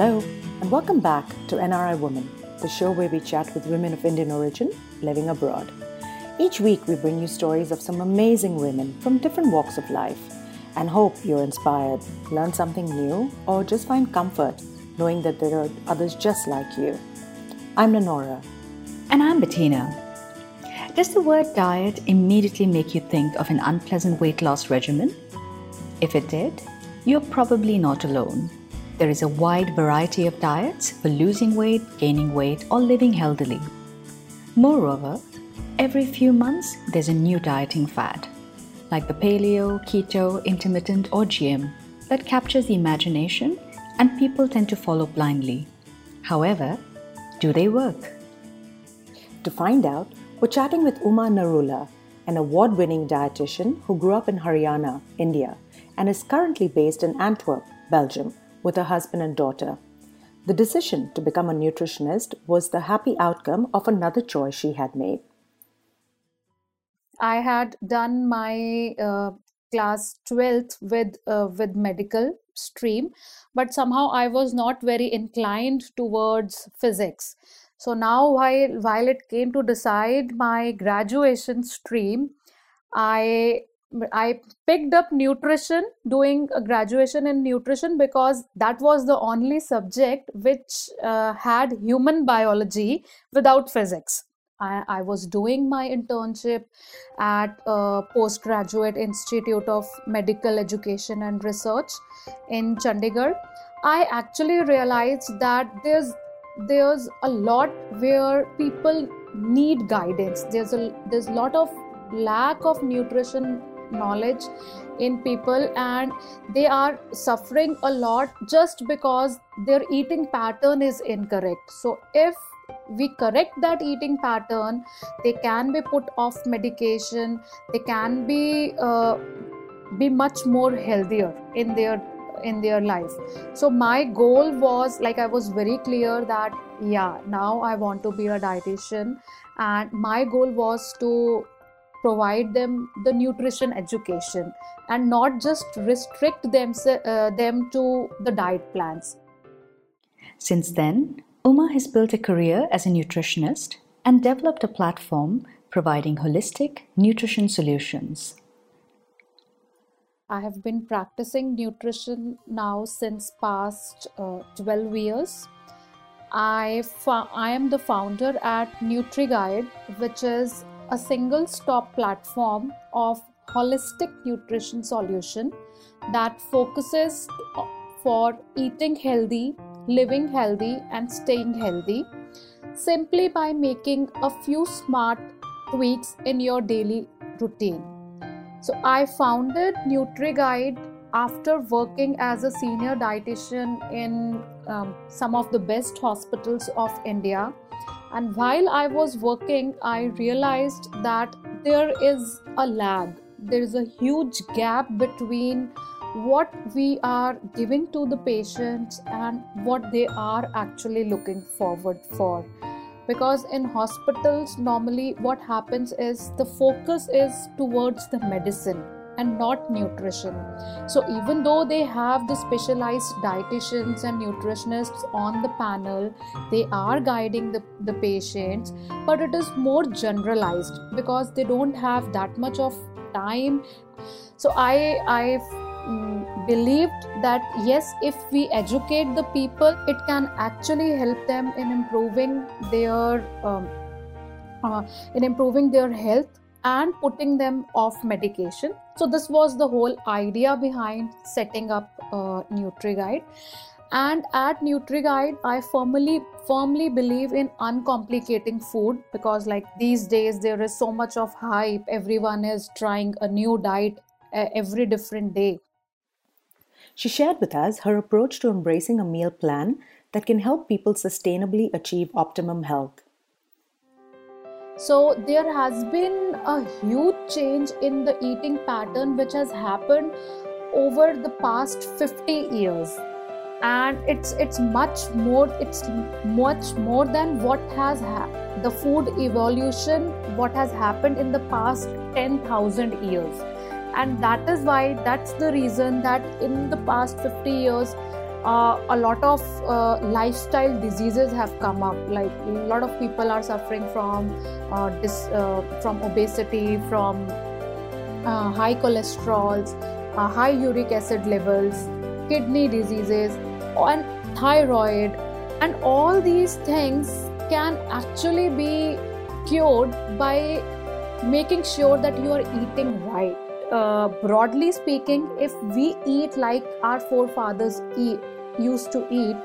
Hello and welcome back to NRI Woman, the show where we chat with women of Indian origin living abroad. Each week we bring you stories of some amazing women from different walks of life and hope you're inspired, learn something new or just find comfort knowing that there are others just like you. I'm Nanora. And I'm Bettina. Does the word diet immediately make you think of an unpleasant weight loss regimen? If it did, you're probably not alone. There is a wide variety of diets for losing weight, gaining weight, or living healthily. Moreover, every few months, there's a new dieting fad, like the paleo, keto, intermittent, or GM, that captures the imagination and people tend to follow blindly. However, do they work? To find out, we're chatting with Uma Narula, an award-winning dietitian who grew up in Haryana, India, and is currently based in Antwerp, Belgium, with her husband and daughter. The decision to become a nutritionist was the happy outcome of another choice she had made. I had done my class 12th with medical stream, but somehow I was not very inclined towards physics. So now while it came to decide my graduation stream, I picked up nutrition, doing a graduation in nutrition, because that was the only subject which had human biology without physics. I was doing my internship at a postgraduate institute of medical education and research in Chandigarh. I actually realized that there's a lot where people need guidance. There's a lot of lack of nutrition knowledge in people, and they are suffering a lot just because their eating pattern is incorrect. So if we correct that eating pattern, they can be put off medication, they can be much more healthier in their life. So my goal was, like, I was very clear that now I want to be a dietitian, and my goal was to provide them the nutrition education and not just restrict them to the diet plans. Since then, Uma has built a career as a nutritionist and developed a platform providing holistic nutrition solutions. I have been practicing nutrition now since past 12 years. I am the founder at NutriGuide, which is a single-stop platform of holistic nutrition solution that focuses for eating healthy, living healthy, and staying healthy simply by making a few smart tweaks in your daily routine. So I founded NutriGuide after working as a senior dietitian in some of the best hospitals of India. And while I was working, I realized that there is a lag. There is a huge gap between what we are giving to the patients and what they are actually looking forward for. Because in hospitals, normally what happens is the focus is towards the medicine and not nutrition. So even though they have the specialized dietitians and nutritionists on the panel, they are guiding the patients, but it is more generalized because they don't have that much of time. So I believed that yes, if we educate the people, it can actually help them in improving their health and putting them off medication. So this was the whole idea behind setting up NutriGuide. And at NutriGuide, I firmly believe in uncomplicating food, because like these days there is so much of hype. Everyone is trying a new diet every different day. She shared with us her approach to embracing a meal plan that can help people sustainably achieve optimum health. So there has been a huge change in the eating pattern which has happened over the past 50 years, and it's much more than what has the food evolution what has happened in the past 10,000 years. And that's the reason that in the past 50 years a lot of lifestyle diseases have come up. Like a lot of people are suffering from obesity, from high cholesterols, high uric acid levels, kidney diseases, and thyroid, and all these things can actually be cured by making sure that you are eating right. Broadly speaking, if we eat like our forefathers used to eat,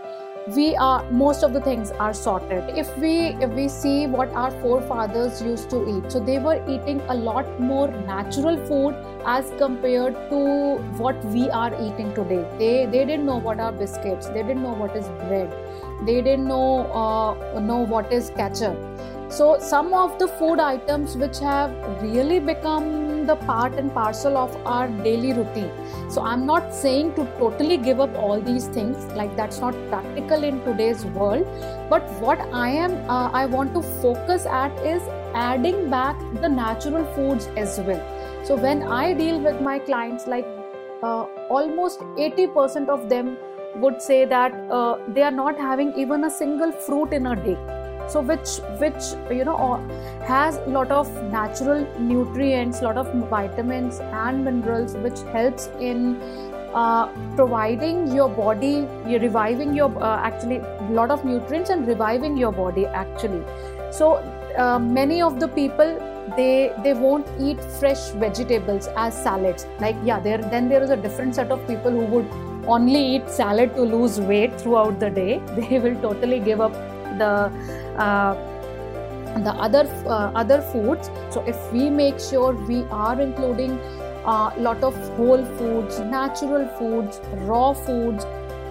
most of the things are sorted. If we see what our forefathers used to eat, so they were eating a lot more natural food as compared to what we are eating today. They didn't know what are biscuits, they didn't know what is bread, they didn't know what is ketchup. So some of the food items which have really become the part and parcel of our daily routine. So I'm not saying to totally give up all these things, like that's not practical in today's world. But what I want to focus at is adding back the natural foods as well. So when I deal with my clients, like almost 80% of them would say that they are not having even a single fruit in a day. So which has a lot of natural nutrients, lot of vitamins and minerals, which helps in providing your body, reviving your actually lot of nutrients and reviving your body actually. So many of the people, they won't eat fresh vegetables as salads. Like there is a different set of people who would only eat salad to lose weight throughout the day. They will totally give up the other foods. So if we make sure we are including lot of whole foods, natural foods, raw foods,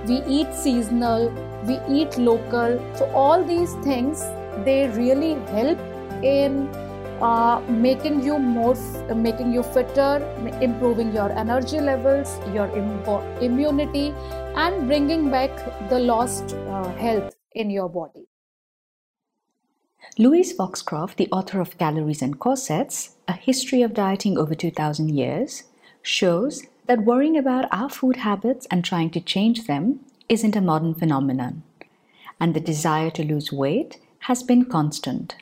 we eat seasonal, we eat local, so all these things, they really help in making you fitter, improving your energy levels, your immunity, and bringing back the lost health in your body. Louise Foxcroft, the author of Calories and Corsets, A History of Dieting Over 2,000 Years, shows that worrying about our food habits and trying to change them isn't a modern phenomenon, and the desire to lose weight has been constant.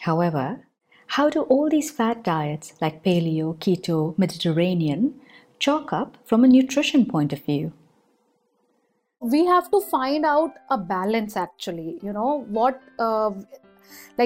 However, how do all these fad diets like paleo, keto, Mediterranean chalk up from a nutrition point of view? We have to find out a balance actually,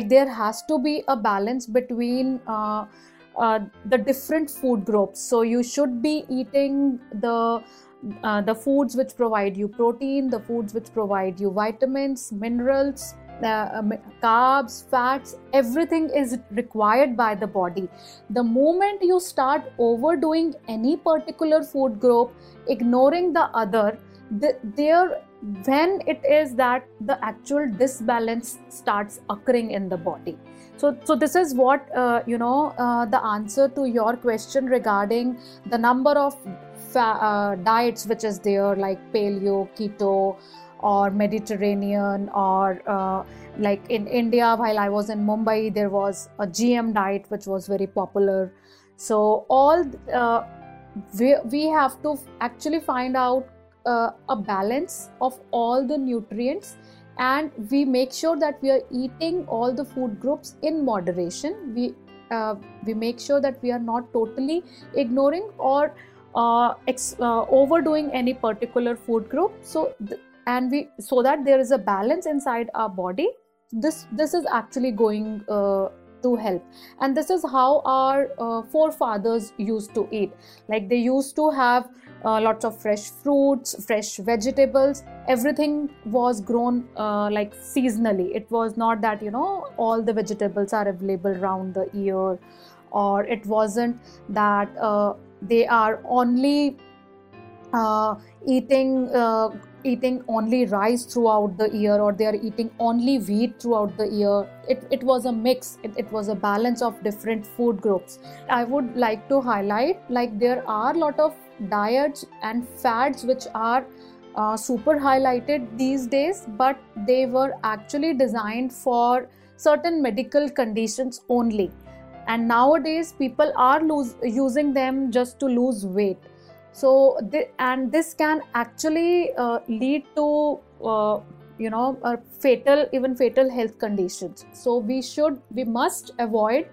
there has to be a balance between the different food groups. So you should be eating the foods which provide you protein, the foods which provide you vitamins, minerals, carbs, fats, everything is required by the body. The moment you start overdoing any particular food group, ignoring the other, when it is that the actual disbalance starts occurring in the body. So this is what the answer to your question regarding the number of diets which is there, like paleo, keto, or Mediterranean, or like in India, while I was in Mumbai, there was a GM diet which was very popular. So all we have to actually find out a balance of all the nutrients, and we make sure that we are eating all the food groups in moderation. We make sure that we are not totally ignoring or overdoing any particular food group. So that there is a balance inside our body. This is actually going to help, and this is how our forefathers used to eat. Like they used to have lots of fresh fruits, fresh vegetables, everything was grown like seasonally. It was not that all the vegetables are available round the year, or it wasn't that they are only eating only rice throughout the year, or they are eating only wheat throughout the year. It was a mix, it was a balance of different food groups. I would like to highlight, like there are a lot of diets and fads which are super highlighted these days, but they were actually designed for certain medical conditions only. And nowadays people are using them just to lose weight. So and this can actually lead to fatal health conditions. So we must avoid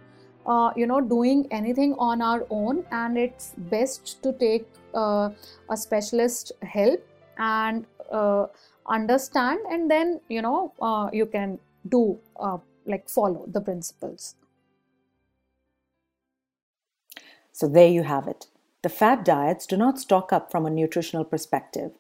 doing anything on our own, and it's best to take a specialist help and understand, and then you can do follow the principles. So there you have it. The fad diets do not stock up from a nutritional perspective.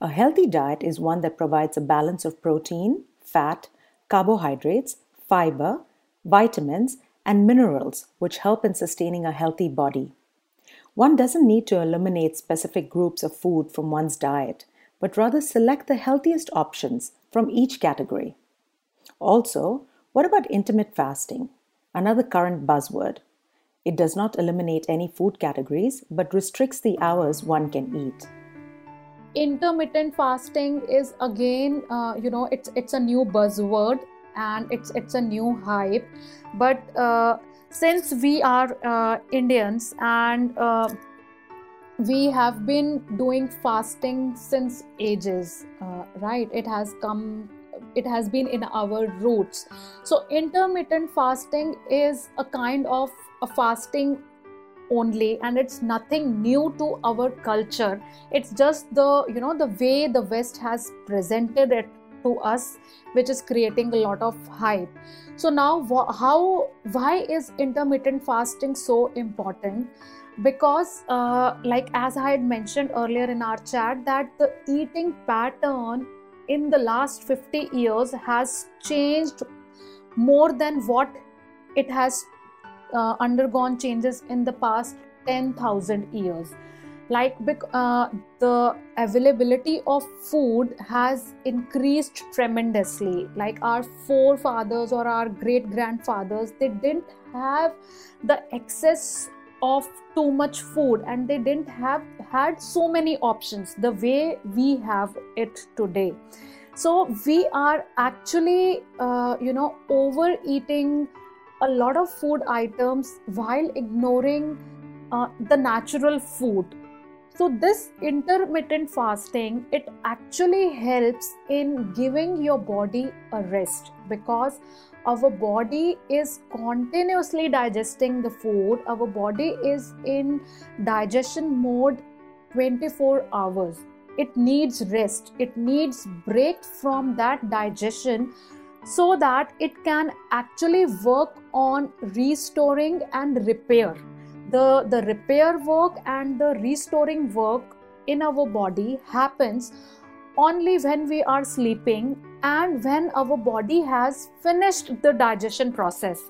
A healthy diet is one that provides a balance of protein, fat, carbohydrates, fiber, vitamins, and minerals, which help in sustaining a healthy body. One doesn't need to eliminate specific groups of food from one's diet, but rather select the healthiest options from each category. Also, what about intermittent fasting? Another current buzzword. It does not eliminate any food categories, but restricts the hours one can eat. Intermittent fasting is again, it's a new buzzword, and it's a new hype. But since we are Indians, and we have been doing fasting since ages, right? It has been in our roots. So intermittent fasting is a kind of a fasting only, and it's nothing new to our culture. It's just the way the West has presented it to us, which is creating a lot of hype. So now why is intermittent fasting so important? Because as I had mentioned earlier in our chat, that the eating pattern in the last 50 years has changed more than what it has undergone changes in the past 10,000 years. The availability of food has increased tremendously. Our forefathers or our great-grandfathers, they didn't have the excess of too much food, and they didn't had so many options the way we have it today. So we are actually overeating a lot of food items while ignoring the natural food. So this intermittent fasting, it actually helps in giving your body a rest, because our body is continuously digesting the food. Our body is in digestion mode 24 hours. It needs rest. It needs break from that digestion so that it can actually work on restoring and repair. The repair work and the restoring work in our body happens only when we are sleeping and when our body has finished the digestion process.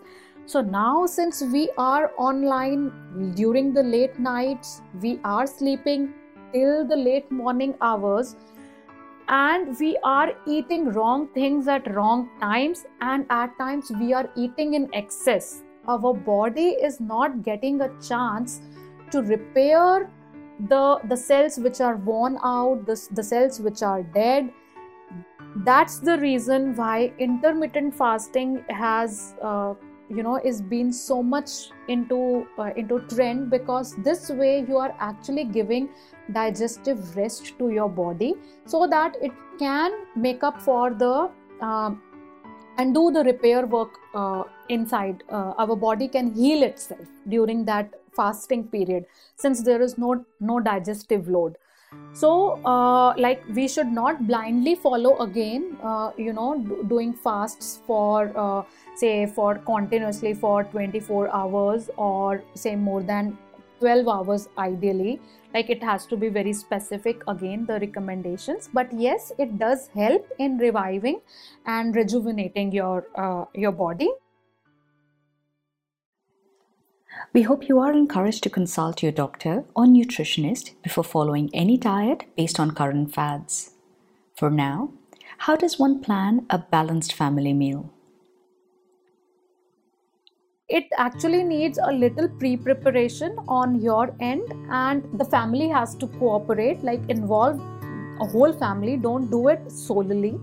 So now, since we are online during the late nights, we are sleeping till the late morning hours, and we are eating wrong things at wrong times, and at times we are eating in excess. Our body is not getting a chance to repair the cells which are worn out, the cells which are dead. That's the reason why intermittent fasting has is been so much into trend, because this way you are actually giving digestive rest to your body so that it can make up for the and do the repair work inside. Our body can heal itself during that fasting period, since there is no digestive load. So we should not blindly follow again doing fasts for for continuously for 24 hours or say more than 12 hours ideally. It has to be very specific again, the recommendations. But yes, it does help in reviving and rejuvenating your body. We hope you are encouraged to consult your doctor or nutritionist before following any diet based on current fads. For now, how does one plan a balanced family meal? It actually needs a little pre-preparation on your end, and the family has to cooperate, involve a whole family. Don't do it solely.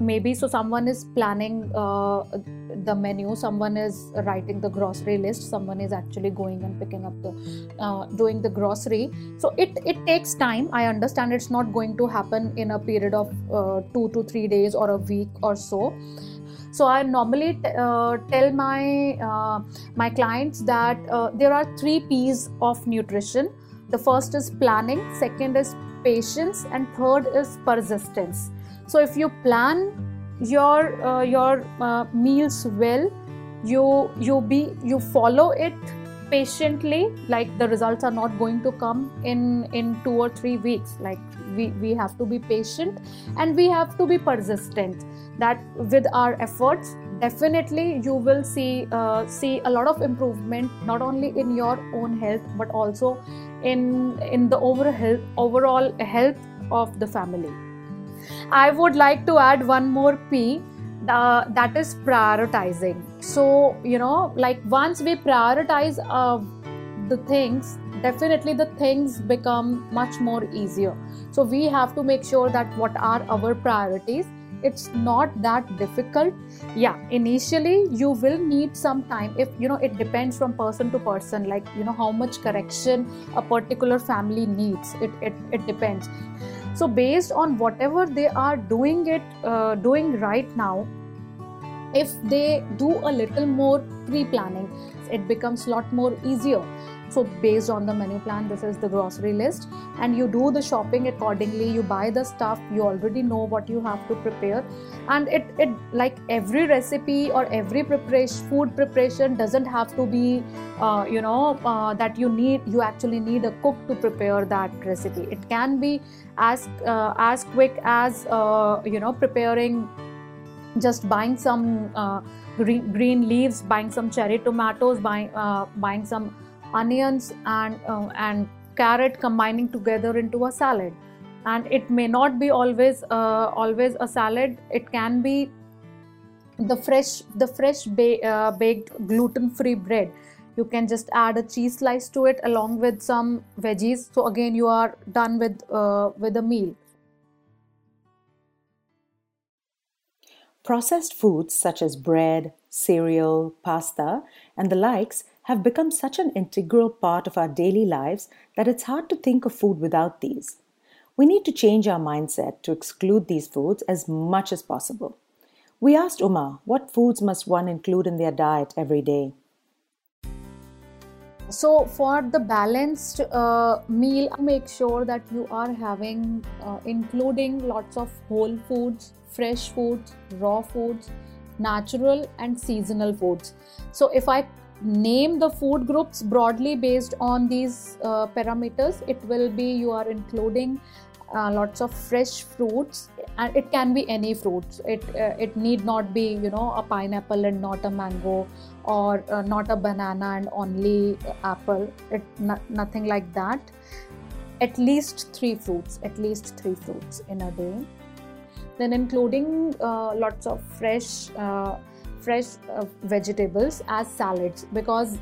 maybe. So someone is planning the menu, someone is writing the grocery list, someone is actually going and picking up the doing the grocery. So it takes time. I understand it's not going to happen in a period of 2 to 3 days or a week or so. So I normally tell my clients that there are 3 P's of nutrition. The first is planning, second is patience, and third is persistence. So if you plan your meals well, you follow it patiently, like the results are not going to come in 2 or 3 weeks. Like we have to be patient and we have to be persistent, that with our efforts definitely you will see a lot of improvement, not only in your own health but also in the overall health of the family. I would like to add one more P, that is prioritizing. So once we prioritize the things, definitely the things become much more easier. So we have to make sure that what are our priorities. It's not that difficult. Yeah, initially you will need some time. If it depends from person to person, like how much correction a particular family needs. It depends. So based on whatever they are doing right now, if they do a little more pre-planning, it becomes a lot more easier. So based on the menu plan, this is the grocery list, and you do the shopping accordingly. You buy the stuff. You already know what you have to prepare, and it like every recipe or every food preparation doesn't have to be that you actually need a cook to prepare that recipe. It can be as quick as preparing, just buying some green leaves, buying some cherry tomatoes, buying some onions and carrot, combining together into a salad. And it may not be always a salad. It can be the fresh baked gluten-free bread. You can just add a cheese slice to it along with some veggies. So again, you are done with a meal. Processed foods such as bread, cereal, pasta, and the likes have become such an integral part of our daily lives that it's hard to think of food without these. We need to change our mindset to exclude these foods as much as possible. We asked Uma, what foods must one include in their diet every day? So for the balanced meal, make sure that you are having, including lots of whole foods, fresh foods, raw foods, natural and seasonal foods. So if I name the food groups broadly based on these parameters, it will be you are including lots of fresh fruits, and it can be any fruits. It need not be a pineapple and not a mango, or not a banana and only apple. Nothing like that. At least three fruits in a day. Then including lots of fresh vegetables as salads, because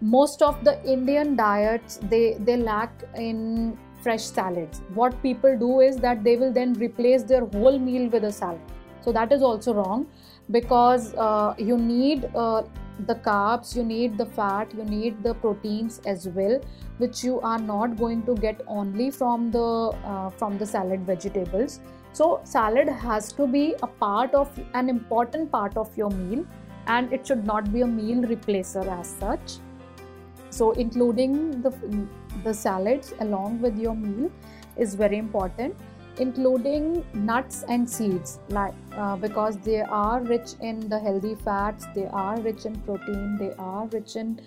most of the Indian diets they lack in fresh salads. What people do is that they will then replace their whole meal with a salad. So that is also wrong, because you need the carbs, you need the fat, you need the proteins as well, which you are not going to get only from the salad vegetables. So salad has to be a part of an important part of your meal, and it should not be a meal replacer as such. So including the salads along with your meal is very important. Including nuts and seeds, because they are rich in the healthy fats, they are rich in protein, they are rich in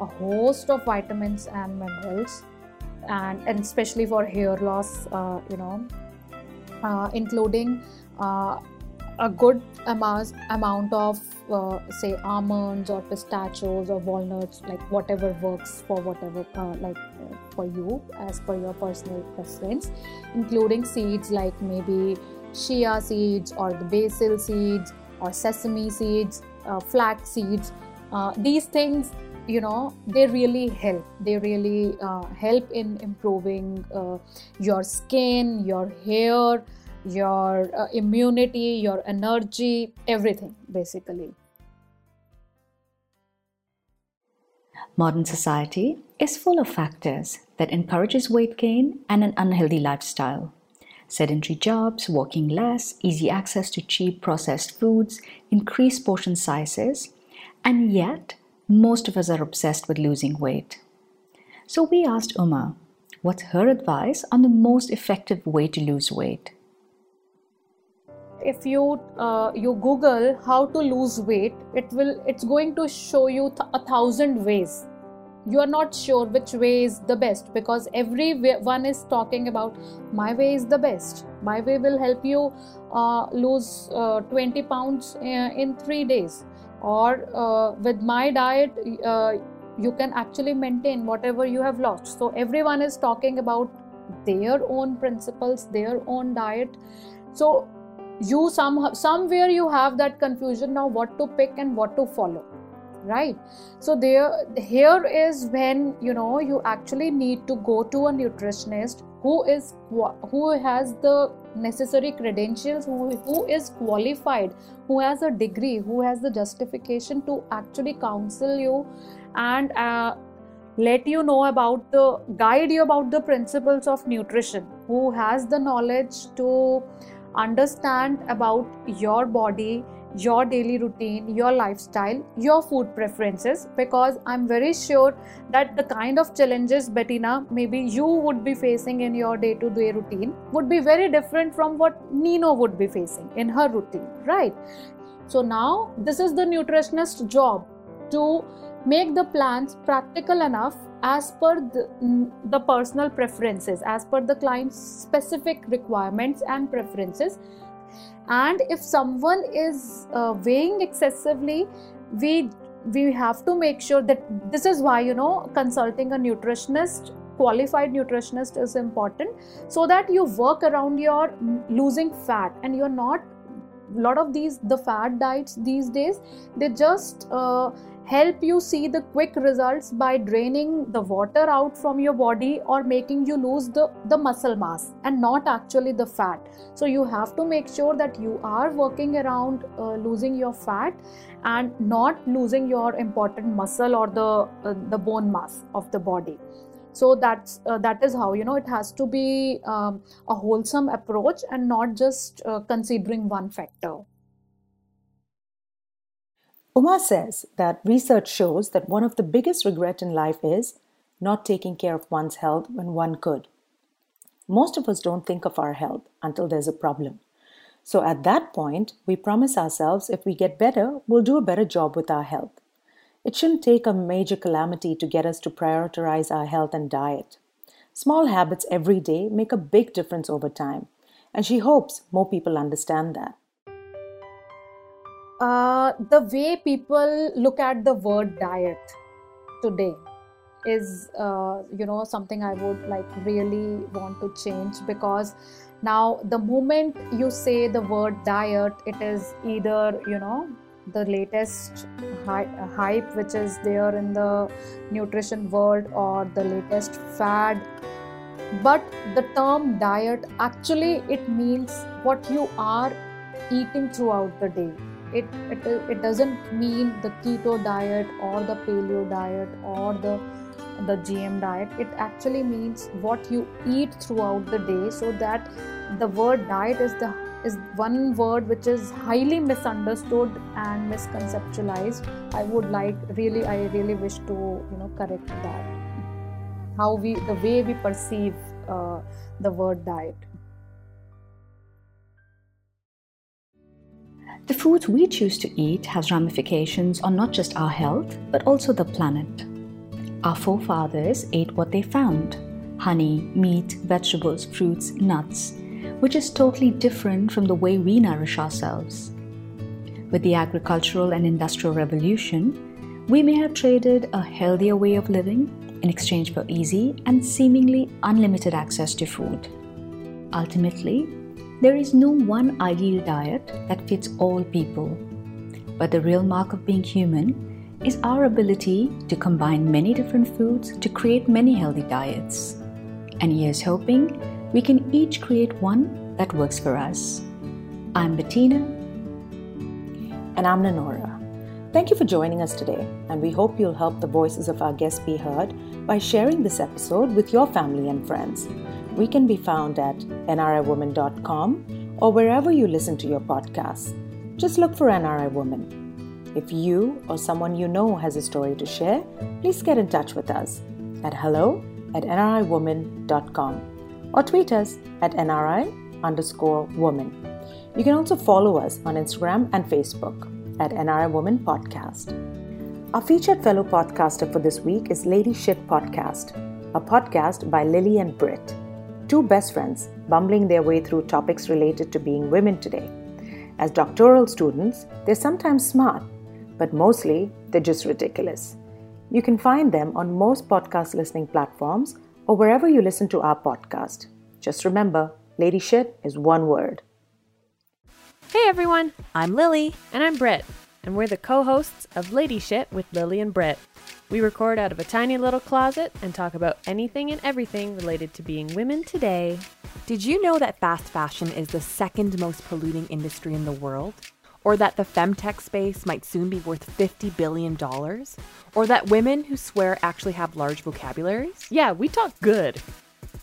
a host of vitamins and minerals, and especially for hair loss, including a good amount of say almonds or pistachios or walnuts, like whatever works for whatever for you as per your personal preference. Including seeds like maybe chia seeds or the basil seeds or sesame seeds, flax seeds. These things they really help. They really help in improving your skin, your hair, your immunity, your energy, everything basically. Modern society is full of factors that encourages weight gain and an unhealthy lifestyle. Sedentary jobs, walking less, easy access to cheap processed foods, increased portion sizes, and yet most of us are obsessed with losing weight. So we asked Uma what's her advice on the most effective way to lose weight. If you Google how to lose weight, it's going to show you a thousand ways. You are not sure which way is the best because everyone is talking about my way is the best. My way will help you lose 20 pounds in 3 days, or with my diet you can actually maintain whatever you have lost. So everyone is talking about their own principles, their own diet. So you somewhere you have that confusion now, what to pick and what to follow. Right, so here is when you actually need to go to a nutritionist who has the necessary credentials, who is qualified, who has a degree, who has the justification to actually counsel you and let you know about guide you about the principles of nutrition, who has the knowledge to understand about your body, your daily routine, your lifestyle, your food preferences, because I'm very sure that the kind of challenges, Bettina, maybe you would be facing in your day-to-day routine would be very different from what Nino would be facing in her routine, right? So now this is the nutritionist's job to make the plans practical enough as per the personal preferences, as per the client's specific requirements and preferences. And if someone is weighing excessively, we have to make sure that this is why consulting a nutritionist, qualified nutritionist, is important, so that you work around your losing fat and you're not. A lot of the fat diets these days, they just help you see the quick results by draining the water out from your body or making you lose the muscle mass and not actually the fat. So you have to make sure that you are working around losing your fat and not losing your important muscle or the bone mass of the body. So that is how it has to be a wholesome approach and not just considering one factor. Uma says that research shows that one of the biggest regrets in life is not taking care of one's health when one could. Most of us don't think of our health until there's a problem. So at that point, we promise ourselves if we get better, we'll do a better job with our health. It shouldn't take a major calamity to get us to prioritize our health and diet. Small habits every day make a big difference over time, and she hopes more people understand that. The way people look at the word diet today is, something I would really want to change, because now the moment you say the word diet, it is either, the latest hype which is there in the nutrition world or the latest fad. But the term diet, actually it means what you are eating throughout the day. It doesn't mean the keto diet or the paleo diet or the GM diet. It actually means what you eat throughout the day, so that the word diet is one word which is highly misunderstood and misconceptualized. I really wish to correct that, the way we perceive the word diet. The foods we choose to eat has ramifications on not just our health but also the planet. Our forefathers ate what they found: honey, meat, vegetables, fruits, nuts, which is totally different from the way we nourish ourselves. With the agricultural and industrial revolution, we may have traded a healthier way of living in exchange for easy and seemingly unlimited access to food. Ultimately, there is no one ideal diet that fits all people, but the real mark of being human is our ability to combine many different foods to create many healthy diets. And here's hoping we can each create one that works for us. I'm Bettina. And I'm Nanora. Thank you for joining us today, and we hope you'll help the voices of our guests be heard by sharing this episode with your family and friends. We can be found at nriwoman.com or wherever you listen to your podcasts. Just look for NRI Woman. If you or someone you know has a story to share, please get in touch with us at hello@nriwoman.com or tweet us at @NRI_woman. You can also follow us on Instagram and Facebook at NRI Woman Podcast. Our featured fellow podcaster for this week is Lady Shit Podcast, a podcast by Lily and Britt, two best friends bumbling their way through topics related to being women today. As doctoral students, they're sometimes smart, but mostly they're just ridiculous. You can find them on most podcast listening platforms or wherever you listen to our podcast. Just remember, Lady Shit is one word. Hey everyone, I'm Lily. And I'm Britt. And we're the co-hosts of Lady Shit with Lily and Britt. We record out of a tiny little closet and talk about anything and everything related to being women today. Did you know that fast fashion is the second most polluting industry in the world? Or that the femtech space might soon be worth $50 billion? Or that women who swear actually have large vocabularies? Yeah, we talk good.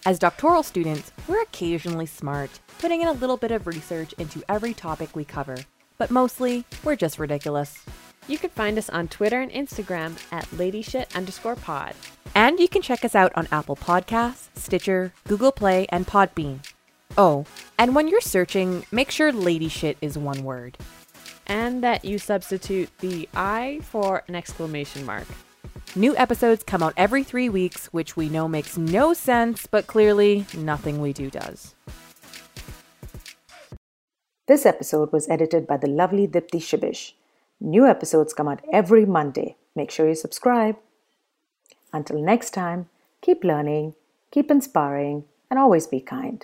As doctoral students, we're occasionally smart, putting in a little bit of research into every topic we cover. But mostly, we're just ridiculous. You can find us on Twitter and Instagram at @ladyshit_pod. And you can check us out on Apple Podcasts, Stitcher, Google Play, and Podbean. Oh, and when you're searching, make sure Lady Shit is one word. And that you substitute the I for an exclamation mark. New episodes come out every 3 weeks, which we know makes no sense, but clearly nothing we do does. This episode was edited by the lovely Dipti Shibish. New episodes come out every Monday. Make sure you subscribe. Until next time, keep learning, keep inspiring, and always be kind.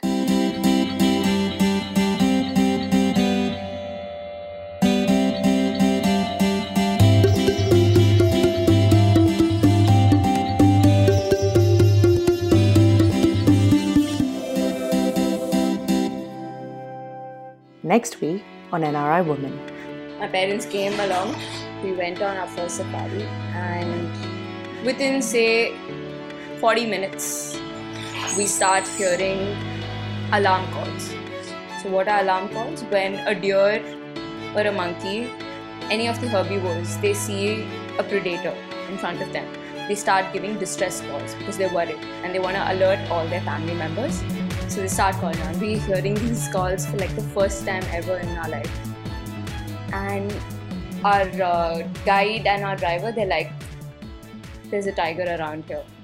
Next week on NRI Woman. My parents came along, we went on our first safari, and within, say, 40 minutes, we start hearing alarm calls. So what are alarm calls? When a deer or a monkey, any of the herbivores, they see a predator in front of them, they start giving distress calls because they're worried and they want to alert all their family members. So they start calling out. We're hearing these calls for like the first time ever in our life. And our guide and our driver, they're like, there's a tiger around here.